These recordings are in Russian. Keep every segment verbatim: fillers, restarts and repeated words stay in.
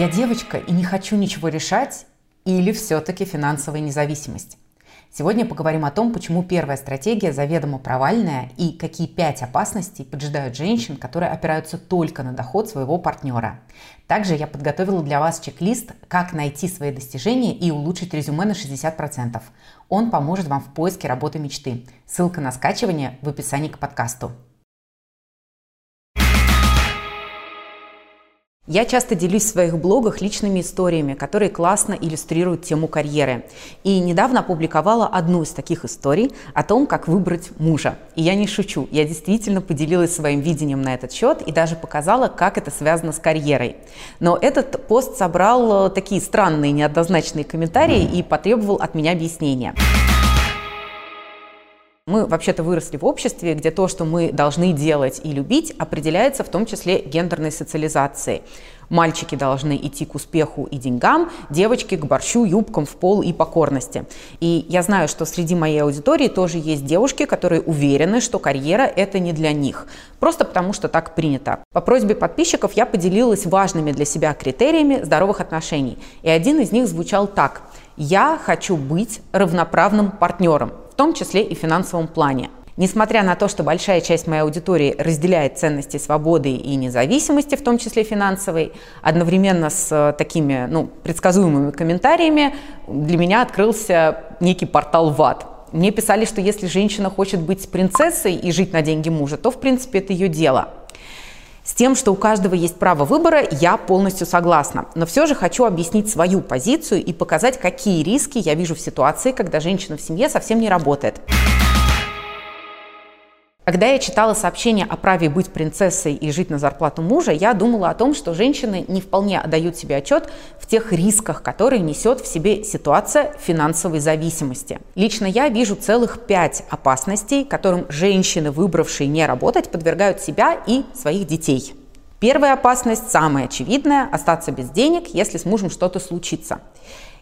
Я девочка и не хочу ничего решать, или все-таки финансовая независимость? Сегодня поговорим о том, почему первая стратегия заведомо провальная и какие пять опасностей поджидают женщин, которые опираются только на доход своего партнера. Также я подготовила для вас чек-лист «Как найти свои достижения и улучшить резюме на шестьдесят процентов». Он поможет вам в поиске работы мечты. Ссылка на скачивание в описании к подкасту. Я часто делюсь в своих блогах личными историями, которые классно иллюстрируют тему карьеры. И недавно опубликовала одну из таких историй о том, как выбрать мужа. И я не шучу, я действительно поделилась своим видением на этот счет и даже показала, как это связано с карьерой. Но этот пост собрал такие странные, неоднозначные комментарии и потребовал от меня объяснения. Мы вообще-то выросли в обществе, где то, что мы должны делать и любить, определяется в том числе гендерной социализацией. Мальчики должны идти к успеху и деньгам, девочки к борщу, юбкам в пол и покорности. И я знаю, что среди моей аудитории тоже есть девушки, которые уверены, что карьера – это не для них, просто потому что так принято. По просьбе подписчиков я поделилась важными для себя критериями здоровых отношений. И один из них звучал так: «Я хочу быть равноправным партнером», в том числе и в финансовом плане. Несмотря на то, что большая часть моей аудитории разделяет ценности свободы и независимости, в том числе финансовой, одновременно с такими, ну, предсказуемыми комментариями для меня открылся некий портал в ад. Мне писали, что если женщина хочет быть принцессой и жить на деньги мужа, то, в принципе, это ее дело. С тем, что у каждого есть право выбора, я полностью согласна. Но все же хочу объяснить свою позицию и показать, какие риски я вижу в ситуации, когда женщина в семье совсем не работает. Когда я читала сообщение о праве быть принцессой и жить на зарплату мужа, я думала о том, что женщины не вполне отдают себе отчет в тех рисках, которые несет в себе ситуация финансовой зависимости. Лично я вижу целых пять опасностей, которым женщины, выбравшие не работать, подвергают себя и своих детей. Первая опасность, самая очевидная – остаться без денег, если с мужем что-то случится.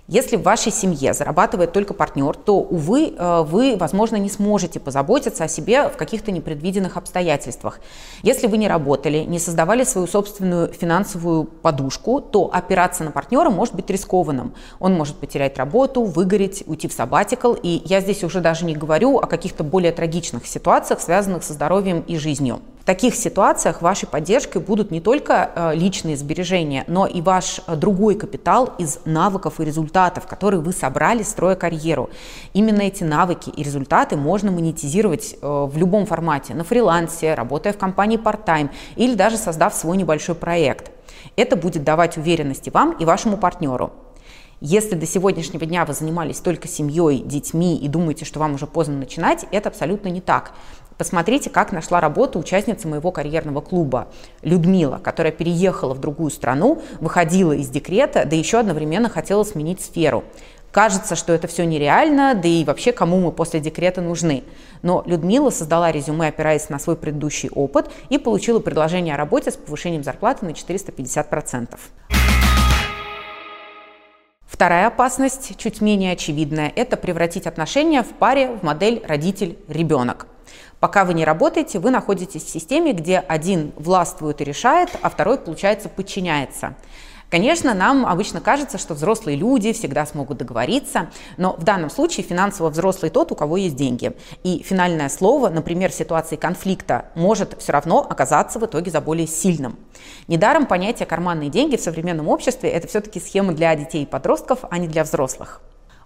Если в вашей семье зарабатывает только партнер, то, увы, вы, возможно, не сможете позаботиться о себе в каких-то непредвиденных обстоятельствах. Если вы не работали, не создавали свою собственную финансовую подушку, то опираться на партнера может быть рискованным. Он может потерять работу, выгореть, уйти в саббатикл. И я здесь уже даже не говорю о каких-то более трагичных ситуациях, связанных со здоровьем и жизнью. В таких ситуациях вашей поддержкой будут не только личные сбережения, но и ваш другой капитал из навыков и результатов, которые вы собрали, строя карьеру. Именно эти навыки и результаты можно монетизировать в любом формате: на фрилансе, работая в компании парт-тайм или даже создав свой небольшой проект. Это будет давать уверенности вам и вашему партнеру. Если до сегодняшнего дня вы занимались только семьей, детьми и думаете, что вам уже поздно начинать, это абсолютно не так. Посмотрите, как нашла работу участница моего карьерного клуба Людмила, которая переехала в другую страну, выходила из декрета, да еще одновременно хотела сменить сферу. Кажется, что это все нереально, да и вообще кому мы после декрета нужны. Но Людмила создала резюме, опираясь на свой предыдущий опыт, и получила предложение о работе с повышением зарплаты на четыреста пятьдесят процентов. Вторая опасность, чуть менее очевидная, это превратить отношения в паре в модель родитель-ребенок. Пока вы не работаете, вы находитесь в системе, где один властвует и решает, а второй, получается, подчиняется. Конечно, нам обычно кажется, что взрослые люди всегда смогут договориться, но в данном случае финансово взрослый тот, у кого есть деньги. И финальное слово, например, в ситуации конфликта, может все равно оказаться в итоге за более сильным. Недаром понятие «карманные деньги» в современном обществе – это все-таки схема для детей и подростков, а не для взрослых.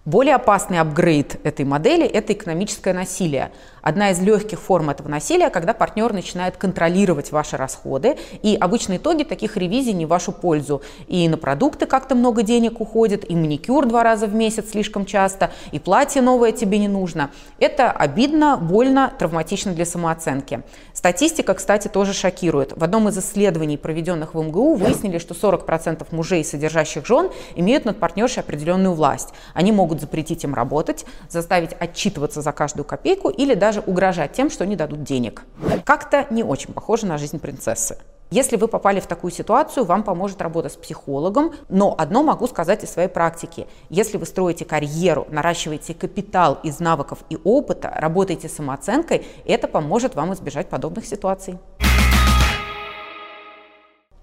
Более опасный апгрейд этой модели – это экономическое насилие. Одна из легких форм этого насилия, когда партнер начинает контролировать ваши расходы, и обычные итоги таких ревизий не в вашу пользу. И на продукты как-то много денег уходит, и маникюр два раза в месяц слишком часто, и платье новое тебе не нужно. Это обидно, больно, травматично для самооценки. Статистика, кстати, тоже шокирует. В одном из исследований, проведенных в эм гэ у, выяснили, что сорок процентов мужей, содержащих жен, имеют над партнершей определенную власть. Они могут запретить им работать, заставить отчитываться за каждую копейку или даже угрожать тем, что не дадут денег. Как-то не очень похоже на жизнь принцессы. Если вы попали в такую ситуацию, вам поможет работа с психологом, но одно могу сказать из своей практики. Если вы строите карьеру, наращиваете капитал из навыков и опыта, работаете с самооценкой, это поможет вам избежать подобных ситуаций.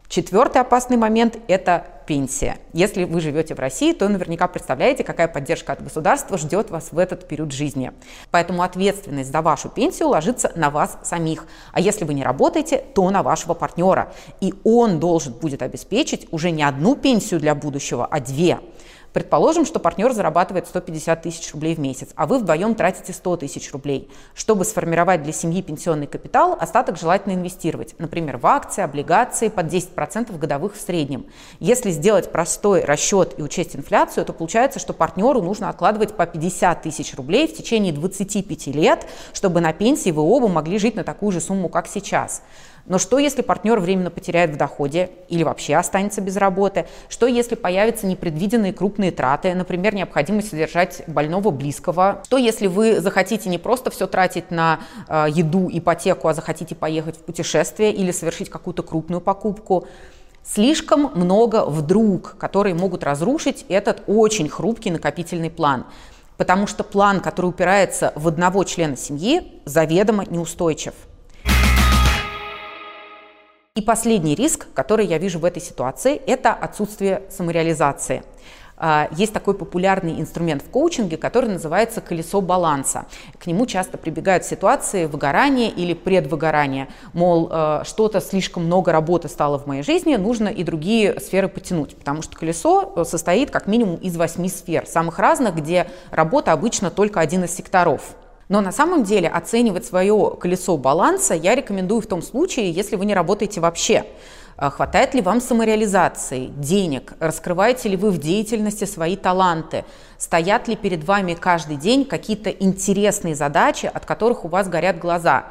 Четвертый опасный момент – это пенсия. Если вы живете в России, то наверняка представляете, какая поддержка от государства ждет вас в этот период жизни. Поэтому ответственность за вашу пенсию ложится на вас самих. А если вы не работаете, то на вашего партнера. И он должен будет обеспечить уже не одну пенсию для будущего, а две. Предположим, что партнер зарабатывает сто пятьдесят тысяч рублей в месяц, а вы вдвоем тратите сто тысяч рублей. Чтобы сформировать для семьи пенсионный капитал, остаток желательно инвестировать, например, в акции, облигации под десять процентов годовых в среднем. Если сделать простой расчет и учесть инфляцию, то получается, что партнеру нужно откладывать по пятьдесят тысяч рублей в течение двадцати пяти лет, чтобы на пенсии вы оба могли жить на такую же сумму, как сейчас. Но что, если партнер временно потеряет в доходе или вообще останется без работы? Что, если появятся непредвиденные крупные траты, например, необходимость содержать больного близкого? Что, если вы захотите не просто все тратить на э, еду, ипотеку, а захотите поехать в путешествие или совершить какую-то крупную покупку? Слишком много вдруг, которые могут разрушить этот очень хрупкий накопительный план. Потому что план, который упирается в одного члена семьи, заведомо неустойчив. И последний риск, который я вижу в этой ситуации, это отсутствие самореализации. Есть такой популярный инструмент в коучинге, который называется колесо баланса. К нему часто прибегают ситуации выгорания или предвыгорания. Мол, что-то слишком много работы стало в моей жизни, нужно и другие сферы потянуть, потому что колесо состоит как минимум из восьми сфер, самых разных, где работа обычно только один из секторов. Но на самом деле оценивать свое колесо баланса я рекомендую в том случае, если вы не работаете вообще. Хватает ли вам самореализации, денег, раскрываете ли вы в деятельности свои таланты, стоят ли перед вами каждый день какие-то интересные задачи, от которых у вас горят глаза.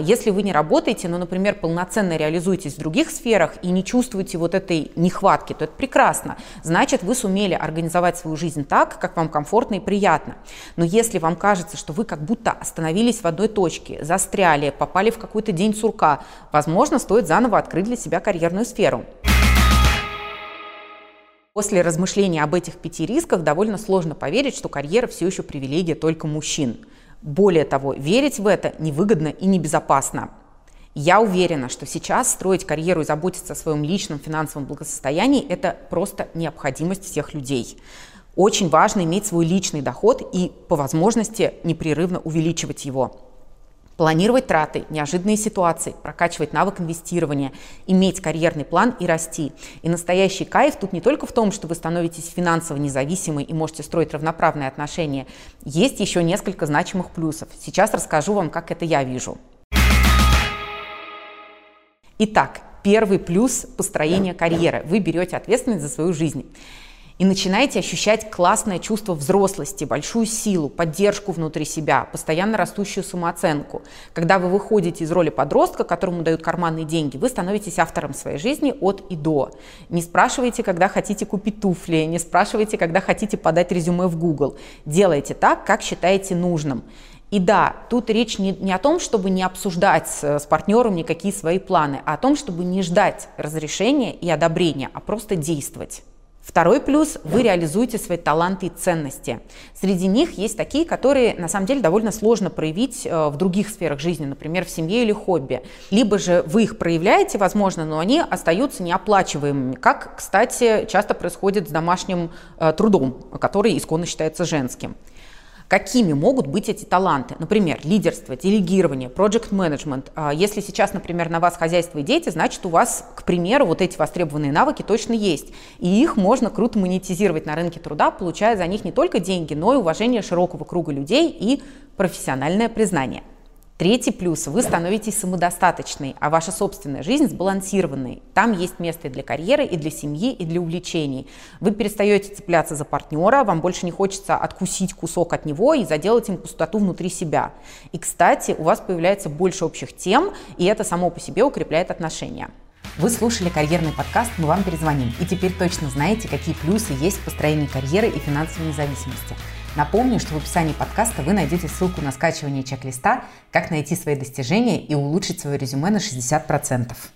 Если вы не работаете, но, например, полноценно реализуетесь в других сферах и не чувствуете вот этой нехватки, то это прекрасно. Значит, вы сумели организовать свою жизнь так, как вам комфортно и приятно. Но если вам кажется, что вы как будто остановились в одной точке, застряли, попали в какой-то день сурка, возможно, стоит заново открыть для себя карьерную сферу. После размышления об этих пяти рисках довольно сложно поверить, что карьера все еще привилегия только мужчин. Более того, верить в это невыгодно и небезопасно. Я уверена, что сейчас строить карьеру и заботиться о своем личном финансовом благосостоянии – это просто необходимость всех людей. Очень важно иметь свой личный доход и, по возможности, непрерывно увеличивать его. Планировать траты, неожиданные ситуации, прокачивать навык инвестирования, иметь карьерный план и расти. И настоящий кайф тут не только в том, что вы становитесь финансово независимой и можете строить равноправные отношения. Есть еще несколько значимых плюсов. Сейчас расскажу вам, как это я вижу. Итак, первый плюс построения карьеры. Вы берете ответственность за свою жизнь. И начинаете ощущать классное чувство взрослости, большую силу, поддержку внутри себя, постоянно растущую самооценку. Когда вы выходите из роли подростка, которому дают карманные деньги, вы становитесь автором своей жизни от и до. Не спрашивайте, когда хотите купить туфли, не спрашивайте, когда хотите подать резюме в Google. Делайте так, как считаете нужным. И да, тут речь не, не о том, чтобы не обсуждать с, с партнером никакие свои планы, а о том, чтобы не ждать разрешения и одобрения, а просто действовать. Второй плюс – вы реализуете свои таланты и ценности. Среди них есть такие, которые на самом деле довольно сложно проявить в других сферах жизни, например, в семье или хобби. Либо же вы их проявляете, возможно, но они остаются неоплачиваемыми, как, кстати, часто происходит с домашним трудом, который исконно считается женским. Какими могут быть эти таланты? Например, лидерство, делегирование, проджект-менеджмент. Если сейчас, например, на вас хозяйство и дети, значит, у вас, к примеру, вот эти востребованные навыки точно есть. И их можно круто монетизировать на рынке труда, получая за них не только деньги, но и уважение широкого круга людей и профессиональное признание. Третий плюс – вы становитесь самодостаточной, а ваша собственная жизнь сбалансированной. Там есть место и для карьеры, и для семьи, и для увлечений. Вы перестаете цепляться за партнера, вам больше не хочется откусить кусок от него и заделать им пустоту внутри себя. И, кстати, у вас появляется больше общих тем, и это само по себе укрепляет отношения. Вы слушали карьерный подкаст «Мы вам перезвоним» и теперь точно знаете, какие плюсы есть в построении карьеры и финансовой независимости. Напомню, что в описании подкаста вы найдете ссылку на скачивание чек-листа «Как найти свои достижения и улучшить свое резюме на шестьдесят процентов».